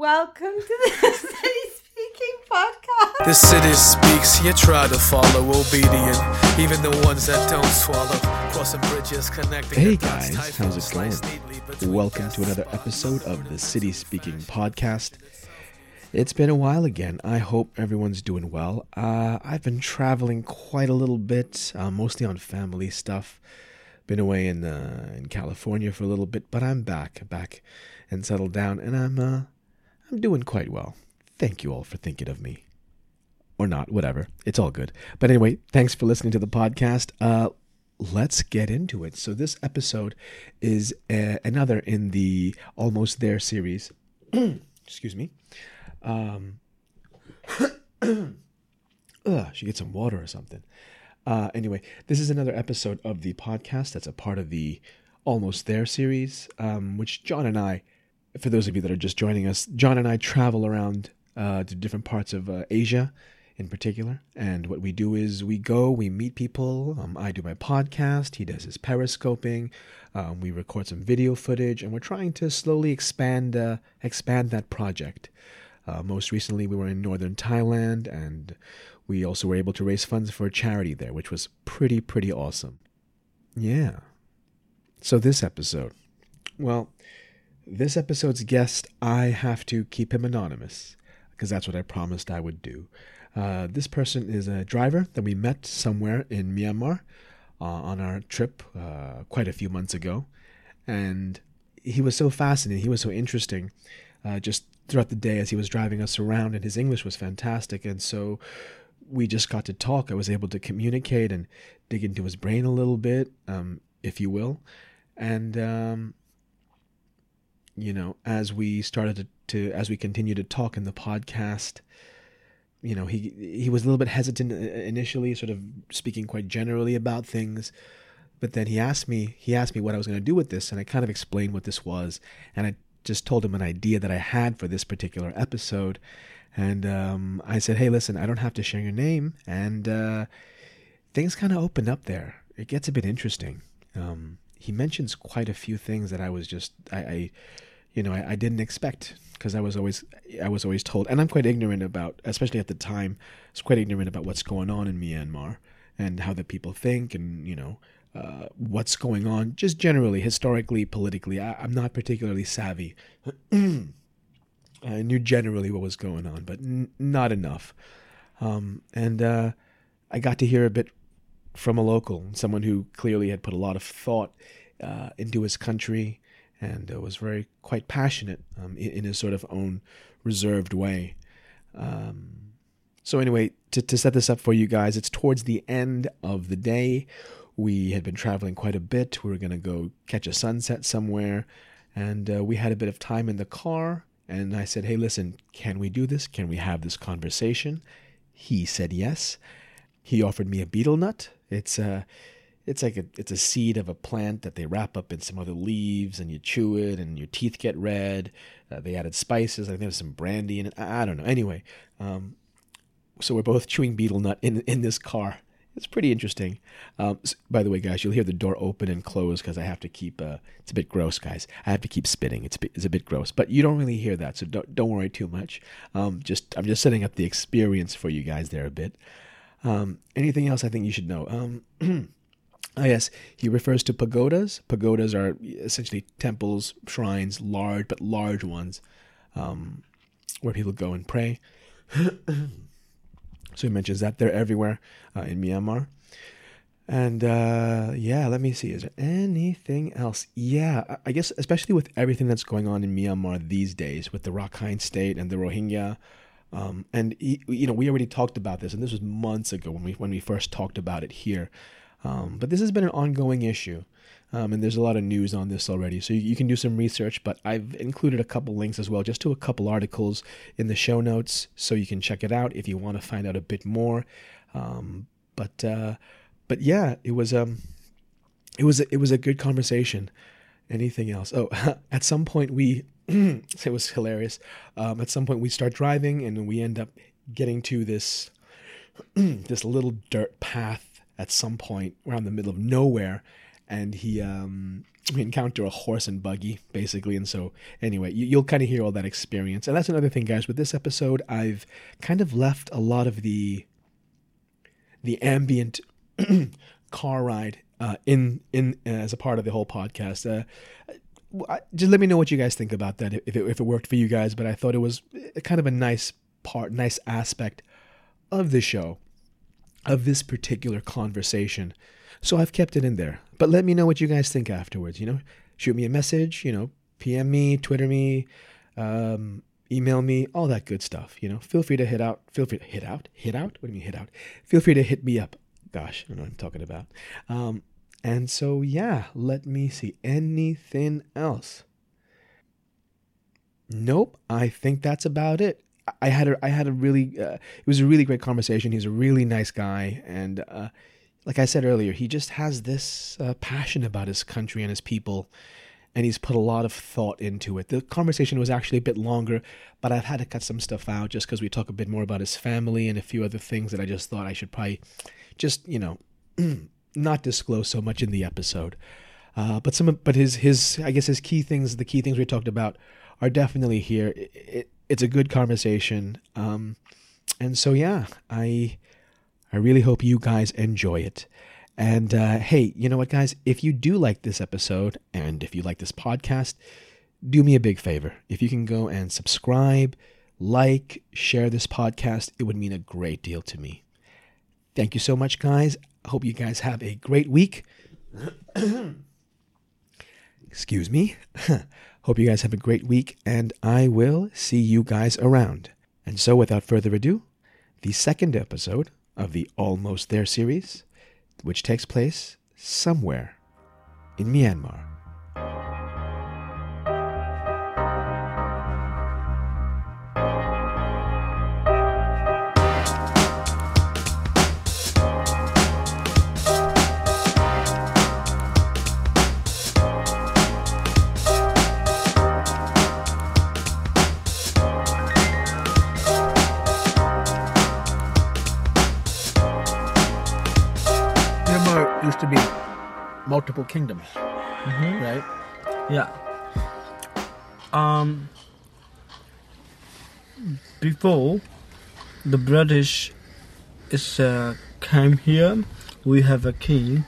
Welcome to the City Speaking Podcast. The city speaks, you try to follow, obedient. Even the ones that don't swallow, crossing bridges, connecting. Hey guys, how's it going? Welcome to another episode of the City Speaking Podcast. It's been a while again. I hope everyone's doing well. I've been traveling quite a little bit, mostly on family stuff. Been away in California for a little bit, but I'm back and settled down, and I'm doing quite well. Thank you all for thinking of me, or not, whatever. It's all good. But anyway, thanks for listening to the podcast. Let's get into it. So this episode is another in the Almost There series. Excuse me. Should get some water or something. Anyway, this is another episode of the podcast that's a part of the Almost There series, which John and I, for those of you that are just joining us, John and I travel around to different parts of Asia in particular, and what we do is we meet people. I do my podcast, he does his periscoping, we record some video footage, and we're trying to slowly expand that project. Most recently, we were in northern Thailand, and we also were able to raise funds for a charity there, which was pretty awesome. Yeah. So this episode. Well, this episode's guest, I have to keep him anonymous, because that's what I promised I would do. This person is a driver that we met somewhere in Myanmar on our trip quite a few months ago. And he was so fascinating, he was so interesting, just throughout the day as he was driving us around, and his English was fantastic, and so we just got to talk. I was able to communicate and dig into his brain a little bit, if you will. And, as we continued to talk in the podcast, he was a little bit hesitant initially, sort of speaking quite generally about things. But then he asked me what I was going to do with this, and I kind of explained what this was. And I just told him an idea that I had for this particular episode. And I said, hey, listen, I don't have to share your name. And things kind of opened up there. It gets a bit interesting. He mentions quite a few things that I was just, I didn't expect, because I was always told, and I'm quite ignorant about, especially at the time, I was quite ignorant about what's going on in Myanmar and how the people think, and, what's going on just generally, historically, politically. I'm not particularly savvy. I knew generally what was going on, but not enough. And I got to hear a bit from a local, someone who clearly had put a lot of thought into his country, and was quite passionate in his sort of own reserved way. So anyway, to set this up for you guys, it's towards the end of the day. We had been traveling quite a bit. We were going to go catch a sunset somewhere, and we had a bit of time in the car. And I said, hey, listen, can we do this? Can we have this conversation? He said yes. He offered me a betel nut. It's a seed of a plant that they wrap up in some other leaves, and you chew it, and your teeth get red. They added spices. I think there's some brandy in it. I don't know. Anyway, so we're both chewing betel nut in this car. It's pretty interesting. By the way, guys, you'll hear the door open and close, because I have to keep, it's a bit gross, guys. I have to keep spitting. It's a bit gross, but you don't really hear that, so don't worry too much. I'm just setting up the experience for you guys there a bit. Anything else I think you should know? Yes, he refers to pagodas. Pagodas are essentially temples, shrines, large ones, where people go and pray. So he mentions that they're everywhere in Myanmar. And let me see. Is there anything else? Yeah, I guess especially with everything that's going on in Myanmar these days with the Rakhine State and the Rohingya. We already talked about this, and this was months ago when we first talked about it here. But this has been an ongoing issue, and there's a lot of news on this already. So you can do some research, but I've included a couple links as well, just to a couple articles in the show notes, so you can check it out if you want to find out a bit more. But yeah, it was a good conversation. Anything else? Oh, at some point it was hilarious. At some point we start driving, and we end up getting to this this little dirt path at some point around the middle of nowhere, and he we encounter a horse and buggy, basically. And so anyway, you'll kind of hear all that experience. And that's another thing, guys. With this episode, I've kind of left a lot of the ambient car ride in as a part of the whole podcast. Just let me know what you guys think about that, if it worked for you guys. But I thought it was kind of a nice part, nice aspect of the show, of this particular conversation. So I've kept it in there. But let me know what you guys think afterwards, you know. Shoot me a message, you know, PM me, Twitter me, email me, all that good stuff, you know. Feel free to hit out? What do you mean hit out? Feel free to hit me up. Gosh, I don't know what I'm talking about. And so, yeah, let me see. Anything else? Nope, I think that's about it. It was a really great conversation. He's a really nice guy. And like I said earlier, he just has this passion about his country and his people. And he's put a lot of thought into it. The conversation was actually a bit longer, but I've had to cut some stuff out just because we talk a bit more about his family and a few other things that I just thought I should probably just, you know, not disclose so much in the episode. But his key things, the key things we talked about are definitely here. It's a good conversation. And so, yeah, I really hope you guys enjoy it. And hey, you know what, guys? If you do like this episode and if you like this podcast, do me a big favor. If you can go and subscribe, like, share this podcast, it would mean a great deal to me. Thank you so much, guys. I hope you guys have a great week. Excuse me. Hope you guys have a great week, and I will see you guys around. And so without further ado, the second episode of the Almost There series, which takes place somewhere in Myanmar. To be multiple kingdoms, mm-hmm. Right? Yeah. Before the British came here, we have a king.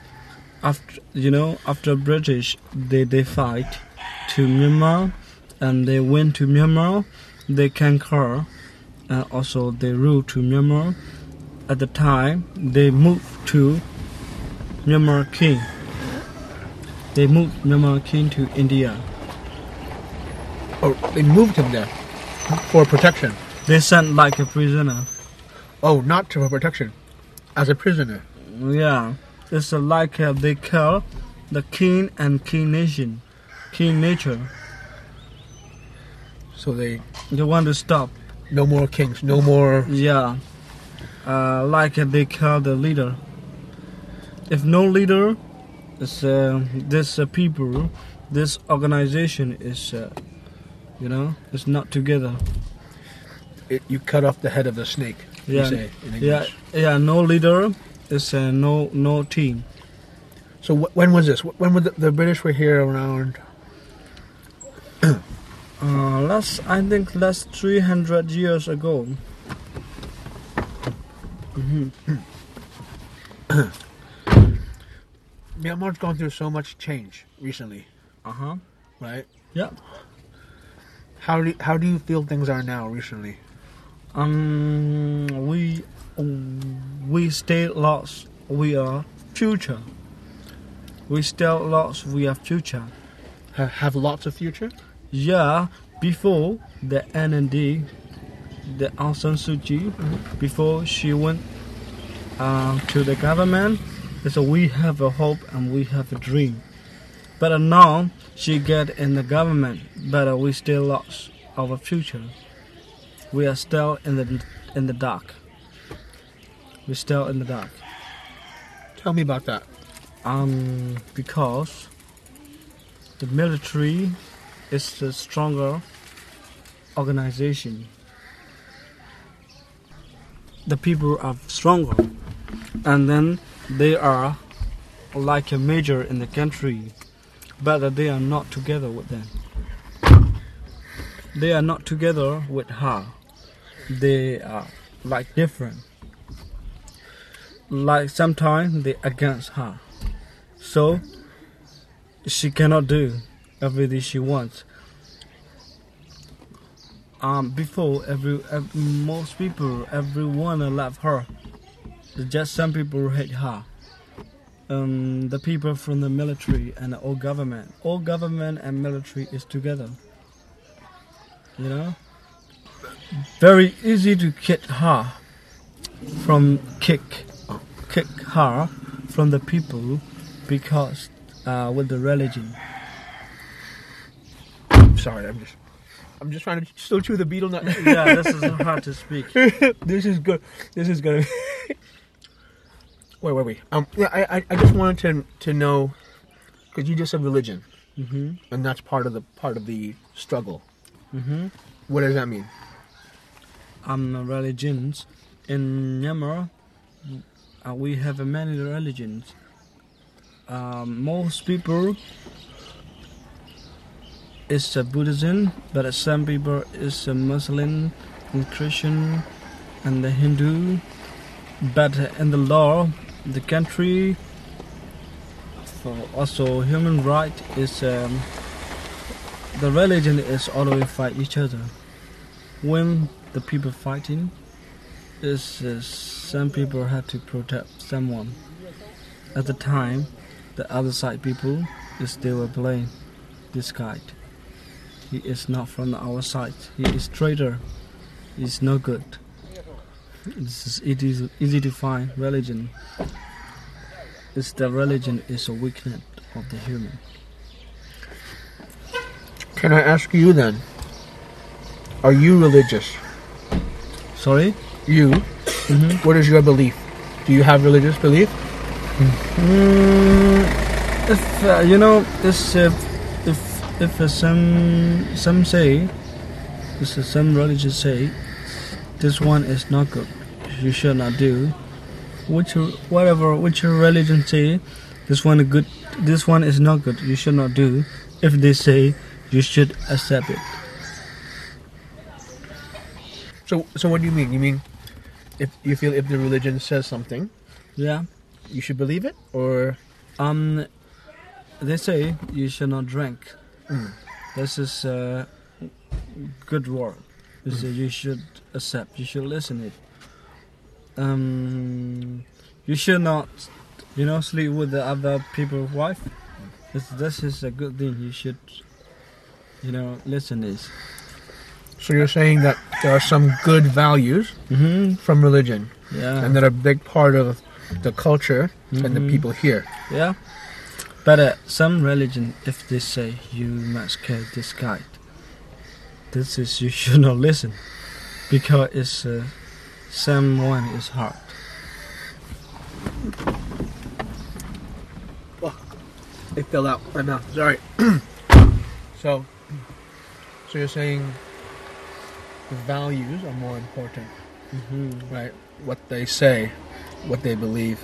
After British, they fight to Myanmar, and they went to Myanmar. They conquer, and also they rule to Myanmar. At the time, they moved to Myanmar king. They moved Myanmar king to India. Oh, they moved him there for protection. They sent like a prisoner. Oh, not for protection, as a prisoner. Yeah, it's like they call the king and king nature. So they want to stop. No more kings. No more. Yeah, like they call the leader. If no leader, this organization is not together. You cut off the head of the snake. Yeah, you say, in English. Yeah. No leader, it's no team. So when was this? When were the British were here around? I think 300 years ago. Mm-hmm. Myanmar's gone through so much change recently. Uh-huh. Right? Yeah. How do you feel things are now recently? We still lost. We are future. We still lost. We are future. Have lots of future? Yeah. Before the NND, the Aung San Suu Kyi, mm-hmm. Before she went to the government. So we have a hope and we have a dream. But now she get in the government, but we still lost our future. We are still in the dark. We're still in the dark. Tell me about that. Because the military is the stronger organization. The people are stronger, and then they are like a major in the country. but that they are not together with them. They are not together with her. They are like different. Like sometimes they against her. So she cannot do everything she wants. Before most people, everyone loved her. Just some people hate her. The people from the military and the old government. All government and military is together. You know, very easy to kick her from the people because with the religion. Sorry, I'm just trying to still chew the beetle nut. Yeah, this is hard to speak. This is good. This is gonna. Wait. Yeah, I just wanted to know, because you just said religion, and that's part of the struggle. What does that mean? Religions in Myanmar, we have many religions. Most people is Buddhism, but some people is Muslim, and Christian, and the Hindu. But in the law, the country, for also human right is. The religion is always fight each other. When the people fighting, some people have to protect someone. At the time, the other side people is they were blame this guy. He is not from our side. He is traitor. He is no good. It is easy to find religion. The religion is a weakness of the human. Can I ask you then, are you religious? Sorry? You? What is your belief? Do you have religious belief? Some say, some religious say, this one is not good, you should not do. Which religion say, this one is good, this one is not good, you should not do. If they say, you should accept it. So what do you mean? You mean if you feel if the religion says something, yeah, you should believe it, or they say you should not drink. This is a good word. They say you should accept. You should listen it. You should not, sleep with the other people's wife. This is a good thing. You should. Listen this. So you're saying that there are some good values from religion, and that are a big part of the culture and the people here. Yeah, but some religion, if they say you must carry this guide, this is you should not listen, because it's someone is hard. Oh, it fell out right now. Sorry. So you're saying the values are more important, right? What they say, what they believe.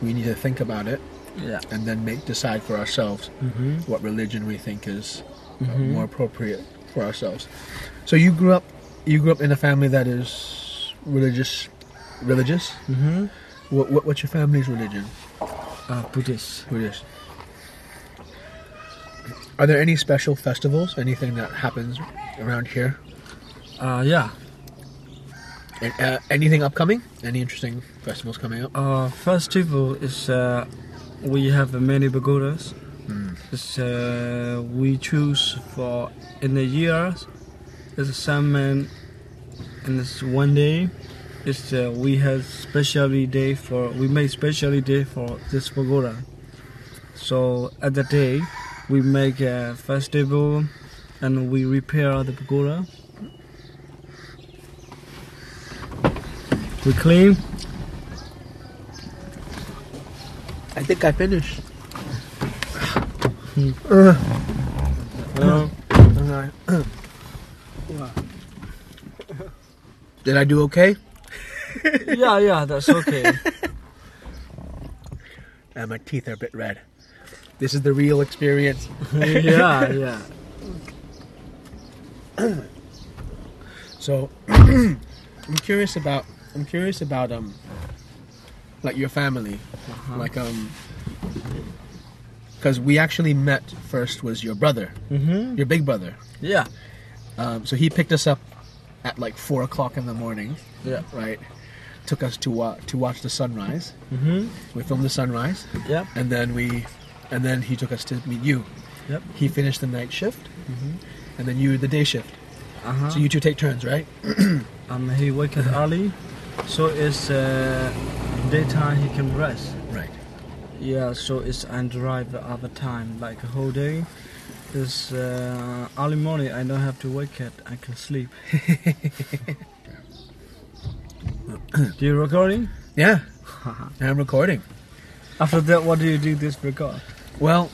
We need to think about it, and then decide for ourselves what religion we think is more appropriate for ourselves. So you grew up in a family that is religious. What's your family's religion? Buddhist. Are there any special festivals? Anything that happens around here? Yeah. And, anything upcoming? Any interesting festivals coming up? Festival is we have many pagodas. We choose for in the years. It's some and it's one day. It's we make specially day for this pagoda. So at the day. We make a festival and we repair the pagoda. We clean. I think I finished. Did I do okay? Yeah, that's okay. And my teeth are a bit red. this is the real experience. Yeah, yeah. So, I'm curious about like your family, like because we actually met first was your brother, your big brother. Yeah. So he picked us up at like 4 o'clock in the morning. Yeah. Right. Took us to watch the sunrise. We filmed the sunrise. Yeah. And then he took us to meet you. Yep. He finished the night shift, and then you the day shift. So you two take turns, right? He wakes up early, so it's daytime he can rest. Right. Yeah, so it's and drive the other time, like a whole day. It's early morning, I don't have to wake up, I can sleep. Do you recording? Yeah, I'm recording. After that, what do you do this record? Well,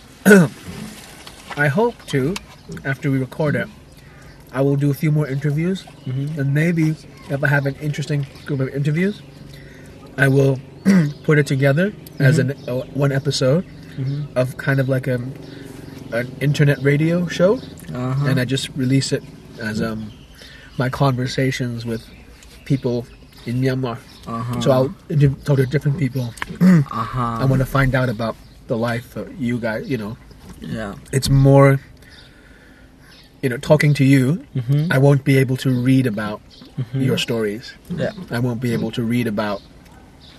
I hope to, after we record it, I will do a few more interviews, and maybe if I have an interesting group of interviews, I will put it together as one episode of kind of like an internet radio show, and I just release it as my conversations with people in Myanmar. So I'll talk to different people. I want to find out about the life of you guys, you know. Yeah. It's more... You know, talking to you, I won't be able to read about your stories. Yeah, I won't be able to read about,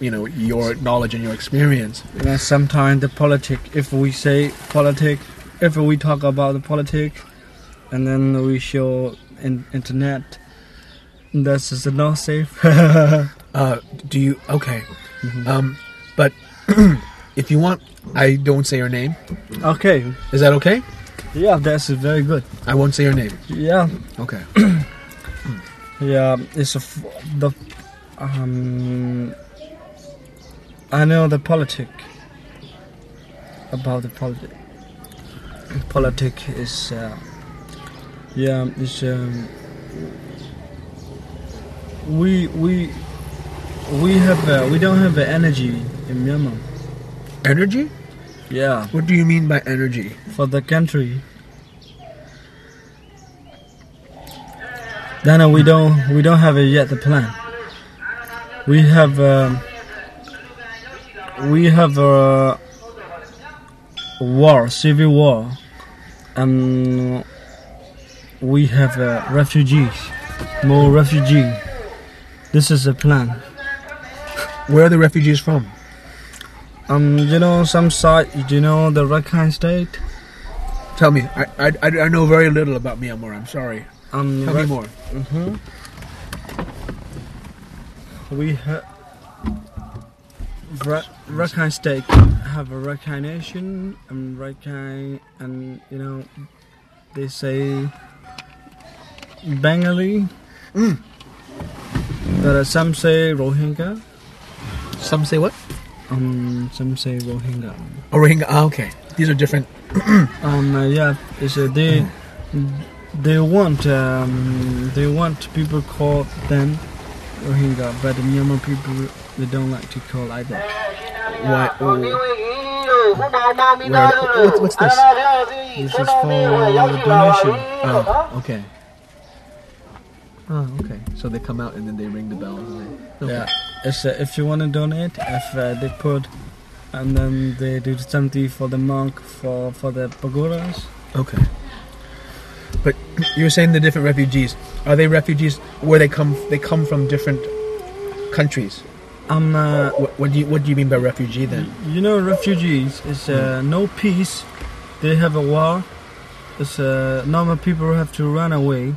you know, your knowledge and your experience. And sometimes the politic. If we say politic, if we talk about the politic, and then we show internet, this is not safe. Do you okay? But if you want, I don't say your name. Okay, is that okay? Yeah, that's very good. I won't say your name. Yeah. Okay. Yeah, it's I know the politic. About the politic. Politic is we don't have the energy in Myanmar. Energy? Yeah. What do you mean by energy? For the country. Then we don't have yet the plan. We have a war, civil war, and we have refugees, more refugees. This is the plan. Where are the refugees from? You know, some side, you know, the Rakhine State? Tell me, I know very little about Myanmar, I'm sorry. Tell me more. We have... Rakhine State have a Rakhine Nation, and Rakhine, and, you know, they say... Bengali. But some say Rohingya. Some say what? Some say Rohingya. Oh, Rohingya. Ah, okay. These are different. Yeah. It's they want people call them Rohingya, but the Myanmar people they don't like to call like that. Why? What's this? This is for donation. Oh, okay. Oh, okay. So they come out and then they ring the bell. Okay. Yeah. If you want to donate, if they put, and then they do something for the monk, for the pagodas. Okay. But you were saying the different refugees. Are they refugees where they come? They come from different countries. What do you mean by refugee then? You know, refugees is no peace. They have a war. It's normal people have to run away.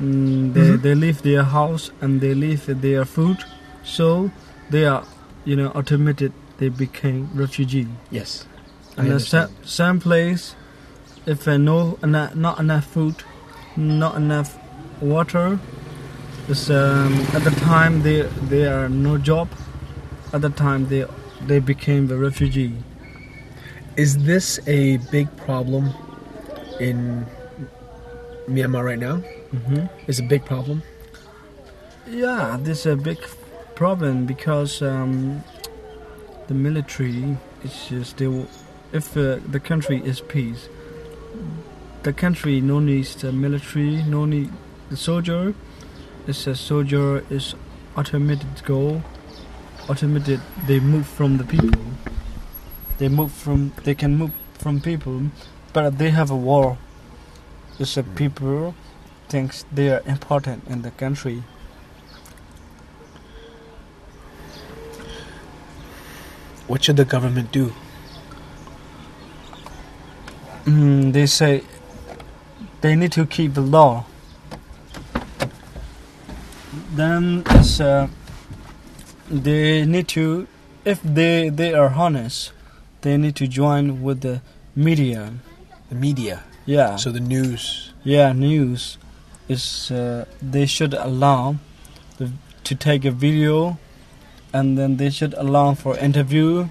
They leave their house and they leave their food. So they are, you know, automated. They became refugee. Yes, I understand. In the same place, if not enough food, not enough water. At the time they are no job. At the time they became the refugee. Is this a big problem in Myanmar right now? It's a big problem. Yeah, this is a big problem because the military is still if the country is peace, the country no needs the military, no need the soldier. It says soldier is automated goal, automated. They move from the people. They can move from people, but they have a war. It's a people thinks they are important in the country. What should the government do? They say they need to keep the law. Then they need to, if they are honest, they need to join with the media. The media? Yeah. So the news? Yeah, news. Is they should allow to take a video, and then they should allow for interview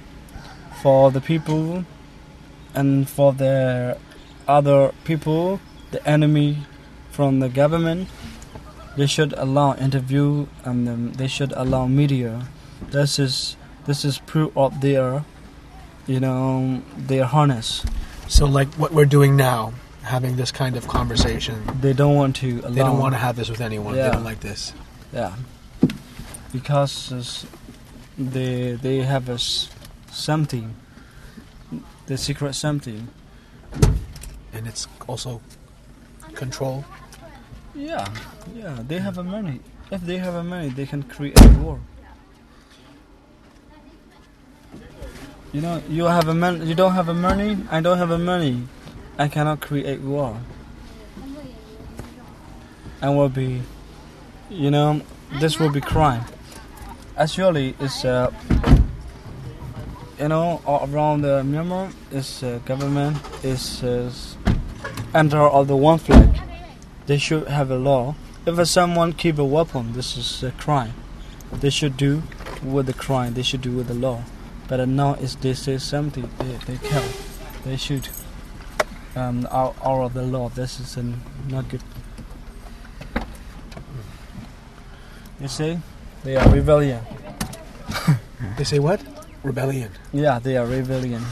for the people and for the other people, the enemy from the government. They should allow interview, and they should allow media. This is proof of their, their harness. So like what we're doing now, having this kind of conversation. They don't want to allow. They don't want to have this with anyone. Yeah. They don't like this. Yeah, because they have a something, the secret something, and it's also control. Yeah, they have a money. If they have a money, they can create war. You have a man. You don't have a money. I don't have a money. I cannot create war. And will be, this will be crime. Actually, it's around Myanmar, is government is under all the one flag. They should have a law. If someone keep a weapon, this is a crime. They should do with the crime. They should do with the law. But now, if they say something, they kill. They should out of the law. This is not good. You see, they are rebellion. They say what? Rebellion. Yeah, they are rebellion.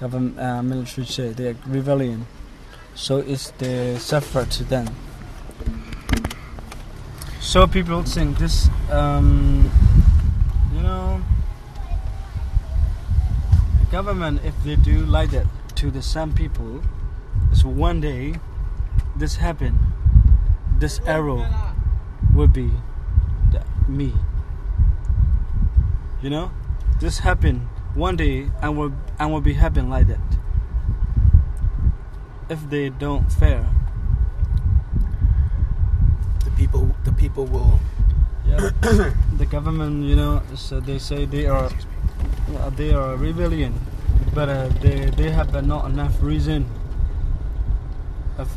Government military say they are rebellion. So it's the suffer to them. So people think this, the government, if they do like that to the same people, is one day this happen, this arrow will be me. This happen one day and will be happen like that. If they don't fare, the people will. Yeah, the government, so they say they are rebellion, but they have not enough reason. If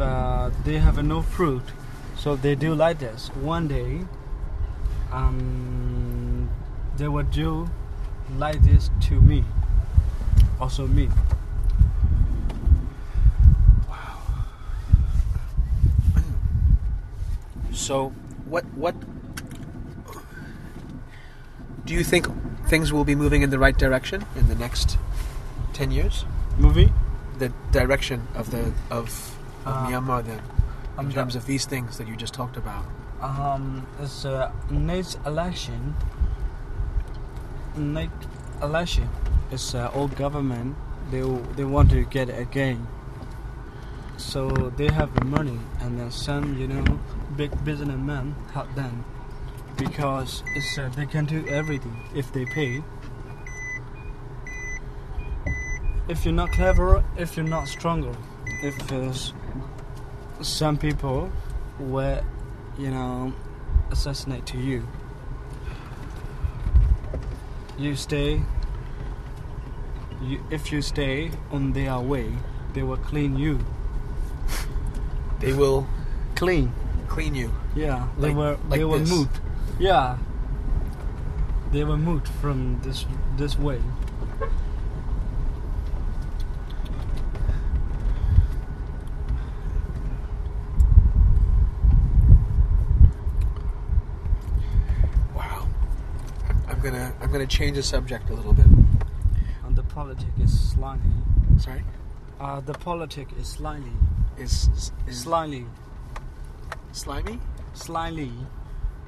they have no fruit, so they do like this. One day, they will do like this to me, also me. So, what do you think things will be moving in the right direction in the next 10 years? Movie? The direction of Myanmar then, in terms of these things that you just talked about. It's next election. Next election is old government. They want to get again. So they have the money, and then some, big businessmen help them, because it's they can do everything if they pay. If you're not clever, if you're not stronger, if some people were, assassinate to you, you stay. If you stay on their way, they will clean you. They will clean you. Yeah, like, they were moved. Yeah, they were moved from this way. Wow, I'm gonna change the subject a little bit. On the politic is slimy. Sorry? The politic is slimy. Is slimy. Slimy? Slyly.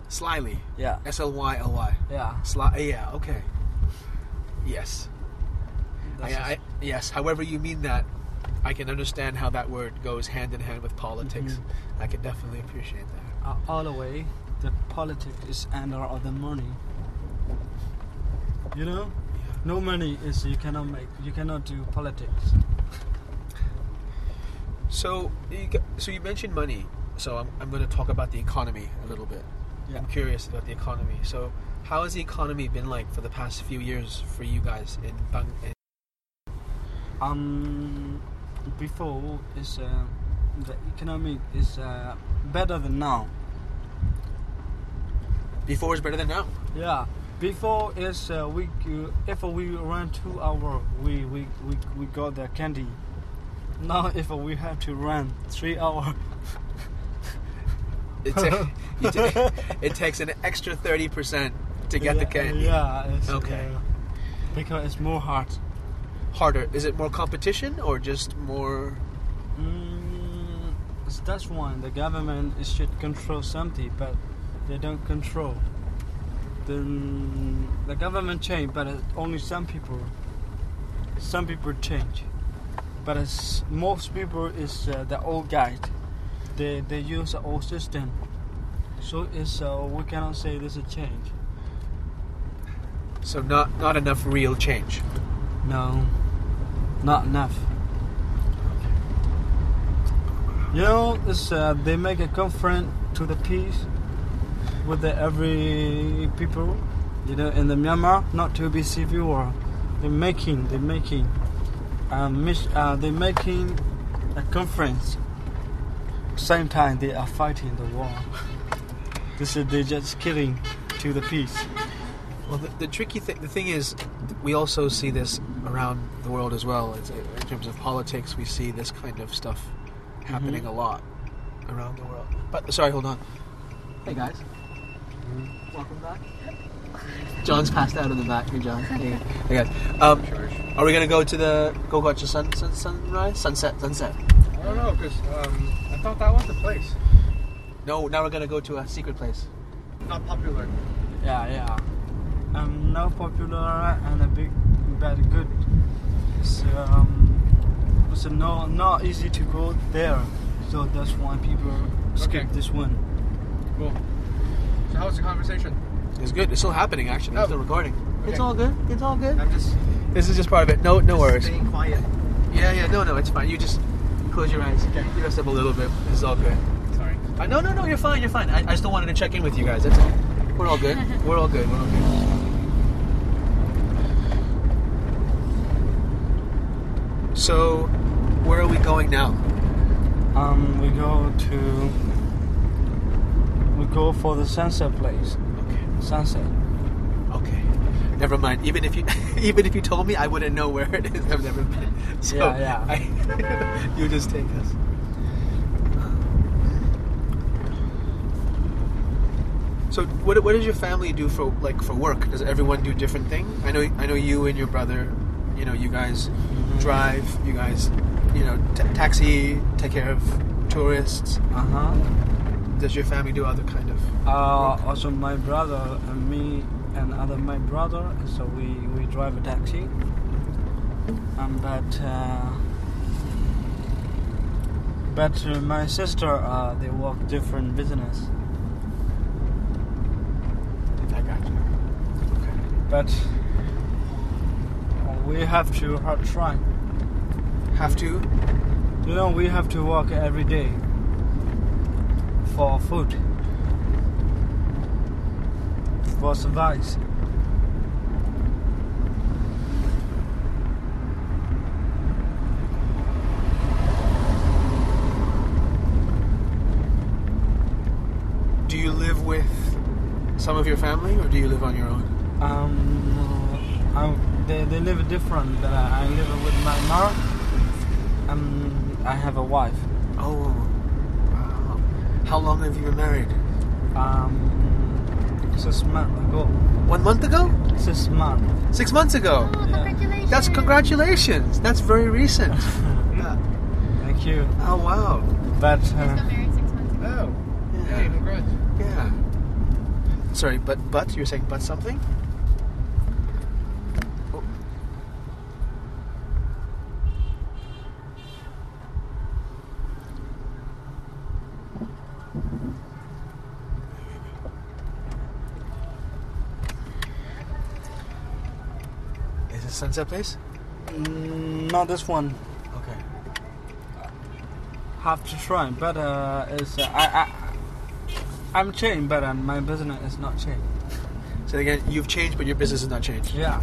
Slyly. Yeah. SLYLY. Yeah. Yeah. Okay. Yes. Yes. However you mean that, I can understand how that word goes hand in hand with politics. Mm-hmm. I can definitely appreciate that. All the way, the politics is under all the money. You know, yeah. No money is you cannot do politics. So you mentioned money. So I'm going to talk about the economy a little bit. Yeah. I'm curious about the economy. So how has the economy been like for the past few years for you guys in Bangladesh? Before is the economy is better than now. Before is better than now. Yeah. Before is if we run 2 hours, we got the candy. Now if we have to run 3 hours. It takes an extra 30% to get the candy. Yeah. It's, okay. Because it's more hard. Harder. Is it more competition or just more? That's one. The government should control something, but they don't control. The government change, but only some people. Some people change, but it's, most people is the old guys. They use the old system, so it's we cannot say this is a change. So not enough real change. No, not enough. You know, it's, they make a conference to the peace with the every people. You know, in the Myanmar, not to be civil war. They're making a conference. Same time they are fighting the war. They're just killing to the peace. Well, the tricky thing, the thing is, we also see this around the world as well. In terms of politics, we see this kind of stuff happening a lot around the world. But sorry, hold on. Hey guys, welcome back. John's passed out in the back. Hey John. Hey guys. Are we gonna go watch the sunrise? Sunset. I don't know, because I thought that was the place. No, now we're going to go to a secret place. Not popular. Yeah. Not popular and a big, bad, good. So not easy to go there. So that's why people skip this one. Cool. So how's the conversation? It's good. It's still happening, actually. Oh. It's still recording. Okay. It's all good. I'm just... This is just part of it. No worries. Staying quiet. Yeah. No, it's fine. You just... Close your eyes. Okay. You rest up a little bit. It's all good. Sorry. No. You're fine. I still wanted to check in with you guys. That's all. We're all good. So, where are we going now? We go for the sunset place. Okay. Sunset. Okay. Never mind. Even if you told me, I wouldn't know where it is. I've never been. So yeah. You just take us. So what does your family do for work? Does everyone do different things? I know you and your brother. You know, you guys drive. You guys, taxi, take care of tourists. Does your family do other kind of? Work? Also, my brother and me. And other my brother, so we drive a taxi. But my sister, they work different business. I got you. Okay. But we have to hard try. Have to? You know, we have to work every day for food. For advice. Do you live with some of your family, or do you live on your own? They live different, but I live with my mom. I have a wife. Oh, wow! How long have you been married? 6 months ago. Oh, yeah. Congratulations. That's congratulations. That's very recent. Yeah. Thank you. Oh, wow. But I got married 6 months ago. Oh. Yeah. Hey, congrats. Yeah. Sorry, but you're saying but something? Oh. Is it sunset place? Not this one. Okay. Have to try, but it's I'm changed, but my business is not changed. So again, you've changed, but your business is not changed. Yeah.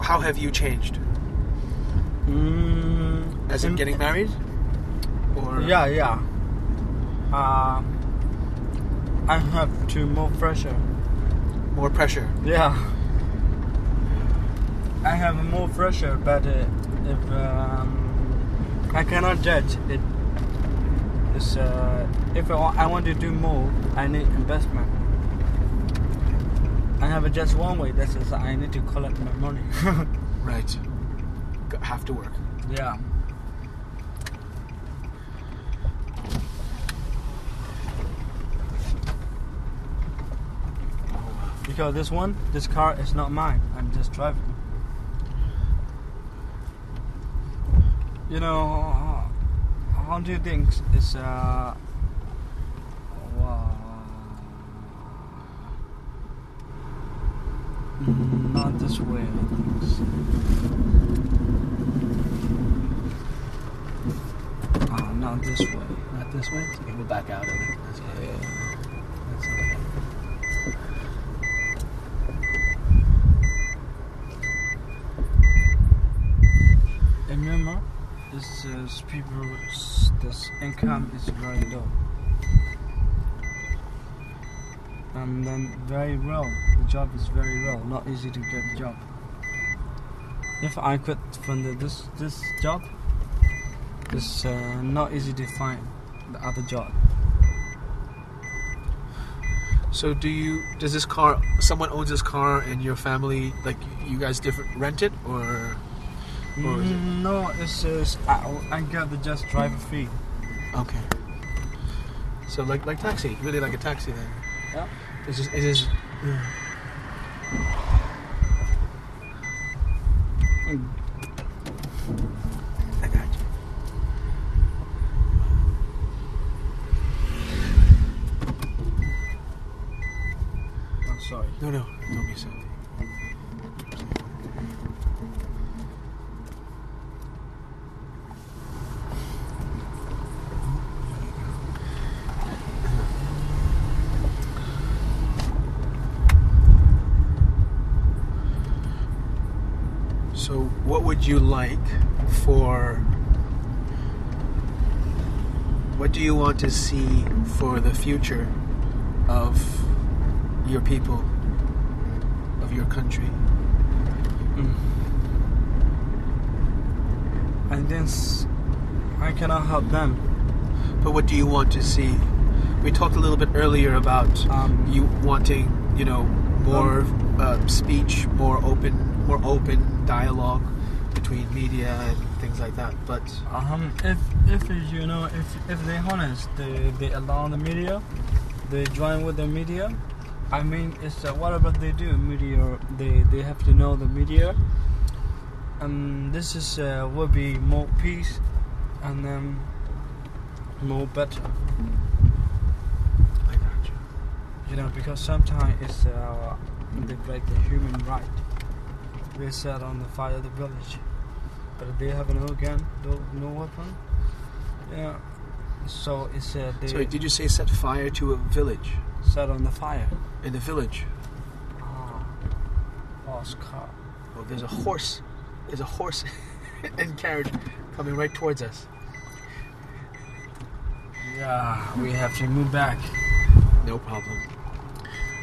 How have you changed? As in getting married? Or yeah. I have to move pressure. More pressure. Yeah. I have more pressure, but if. I cannot judge it. It's, if I want to do more, I need investment. I have just one way. That is, I need to collect my money. Right. Have to work. Yeah. Because this car is not mine. I'm just driving. You know, how do you think is not this way, I think so. Oh, not this way. Not this way? So you can go back out of it. That's okay. That's okay. In Myanmar? These people's income is very low, and then very well. The job is very well. Not easy to get a job. If I quit from this job, it's not easy to find the other job. So does this car? Someone owns this car, and your family, like you guys, rent it or? It? No, it's just I got the just driver fee. Okay. So like taxi, really like a taxi then. Yeah. It is. Yeah. I got you. I'm sorry. No, don't be sorry. So what would you like for... What do you want to see for the future of your people, of your country? And then I cannot help them. But what do you want to see? We talked a little bit earlier about you wanting, more speech, more open dialogue between media and things like that, but if they're honest, they allow the media, they join with the media. I mean, it's whatever they do, media, they have to know the media, and this is will be more peace, and then more better. I got you. Because sometimes it's they break the human right. They set on the fire of the village, but they have no gun, no weapon. Yeah. So it's they. Sorry, did you say set fire to a village? Set on the fire in the village. Oscar. Oh, there's a horse. There's a horse and carriage coming right towards us. Yeah, we have to move back. No problem.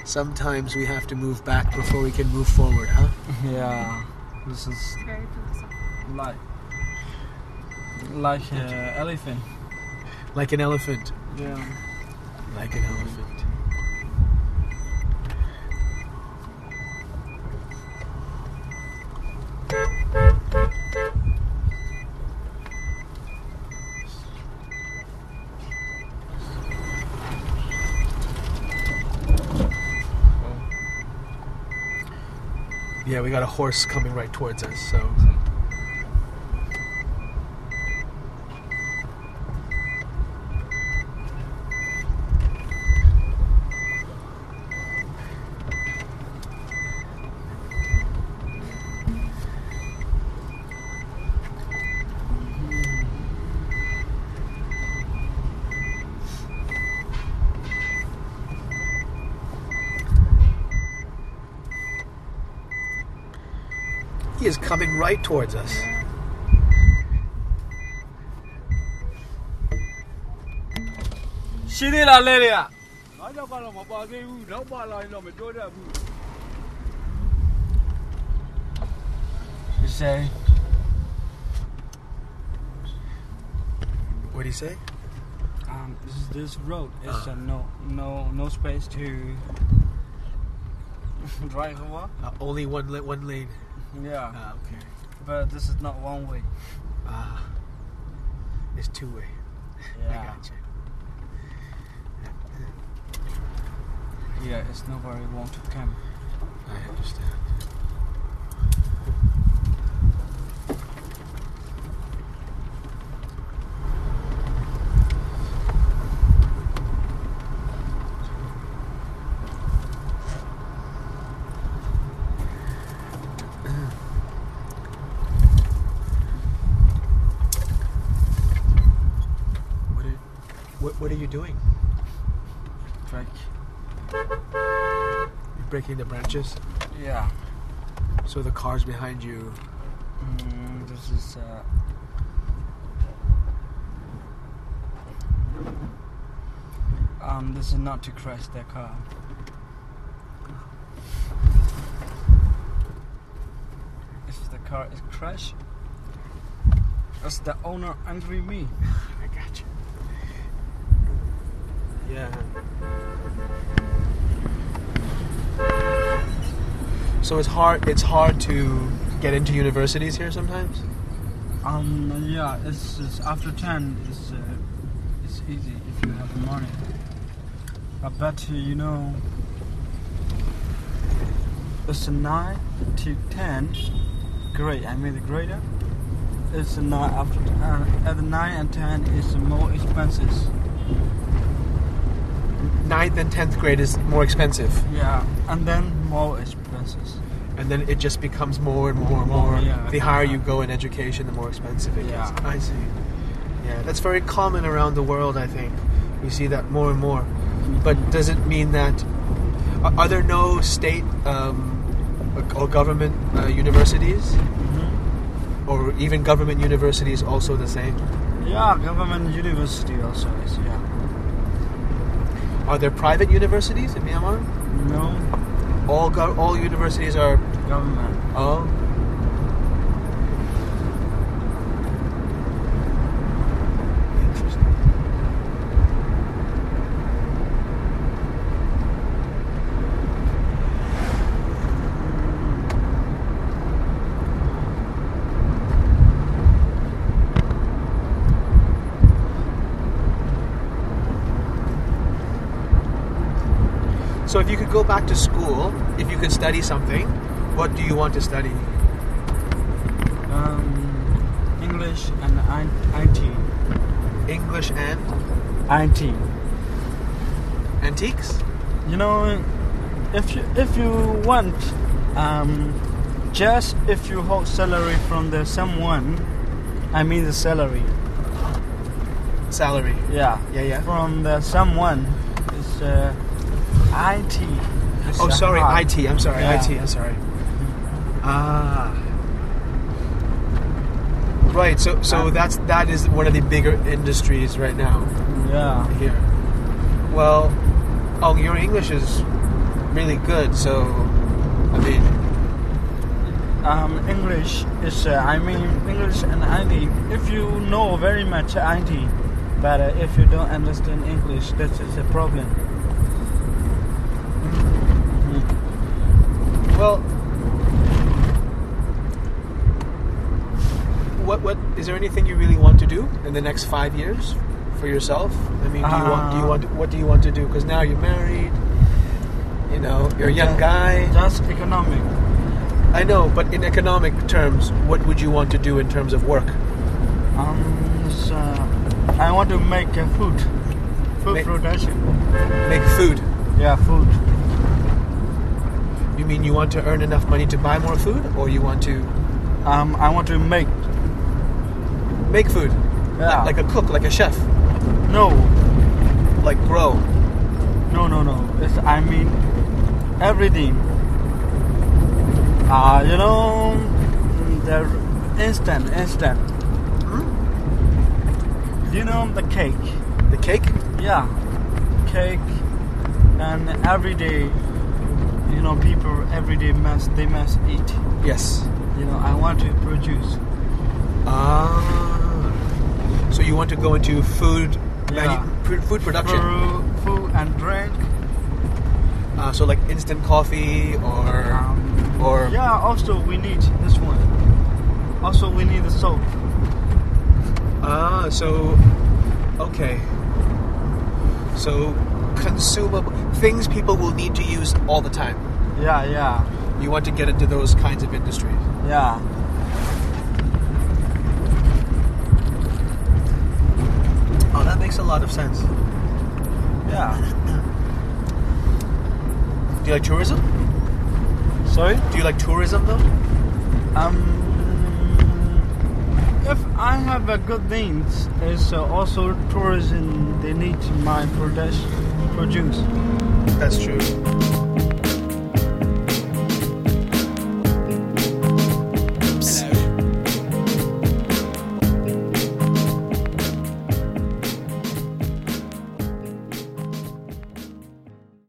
Sometimes we have to move back before we can move forward, huh? Yeah. This is very philosophical. Like elephant. Like an elephant. Yeah. Like an elephant. Yeah, we got a horse coming right towards us, so... He is coming right towards us. You say? What do you say? This road is no space to drive over. Only one lane. Yeah. Okay. But this is not one way. It's two way. Yeah. I got you. Yeah, it's not very long to come. I understand. What are you doing? Break. You're breaking the branches? Yeah. So the cars behind you... this is... this is not to crash their car. If the car is crashed, that's the owner angry me. I got you. Yeah. So it's hard to get into universities here sometimes? Yeah, it's after 10 it's easy if you have the money. I bet it's 9 to 10 grade, I mean the grader. It's 9 after 10, at 9 and 10 is more expenses. 9th and 10th grade is more expensive. Yeah, and then more expenses. And then it just becomes more and more and more. Yeah, the higher you go in education, the more expensive it gets. I see. Yeah, that's very common around the world, I think. We see that more and more. But does it mean that... Are there no state or government universities? Mm-hmm. Or even government universities also the same? Yeah, government university also is, yeah. Are there private universities in Myanmar? No. All universities are government. Oh. Interesting. So if you could go back to school, if you could study something, what do you want to study? English and IT. English and? IT. Antiques? If you want, just if you hold salary from the salary. Salary? Yeah. Yeah. From the someone, it's... IT. Oh, sorry, IT. I'm sorry, yeah. IT. I'm sorry. Right. So that is one of the bigger industries right now. Yeah. Here. Well, your English is really good. So, I mean, English is English and IT. If you know very much IT, But if you don't understand English, that is a problem. Well, what is there anything you really want to do in the next 5 years for yourself? I mean, what do you want to do? Because now you're married, you know, you're a young guy. Just economic. I know, but in economic terms, what would you want to do in terms of work? So I want to make food production. Make food. Yeah, food. You mean you want to earn enough money to buy more food, or you want to? I want to make food. Yeah. Like a cook, like a chef. No. Like grow. No. It's, I mean, everything. You know, the instant. Hmm? You know the cake. The cake? Yeah, cake, and every day. You know, people every day must eat. Yes. You know, I want to produce. Ah. So you want to go into food, food production, food and drink. So like instant coffee or. Yeah. Also, we need this one. Also, we need the soap. Ah. So, okay. So. Consumable things people will need to use all the time. Yeah. You want to get into those kinds of industries. Yeah. Oh, that makes a lot of sense. Yeah. Do you like tourism? Sorry? Do you like tourism though? If I have a good things, it's also tourism. They need my produce. That's true.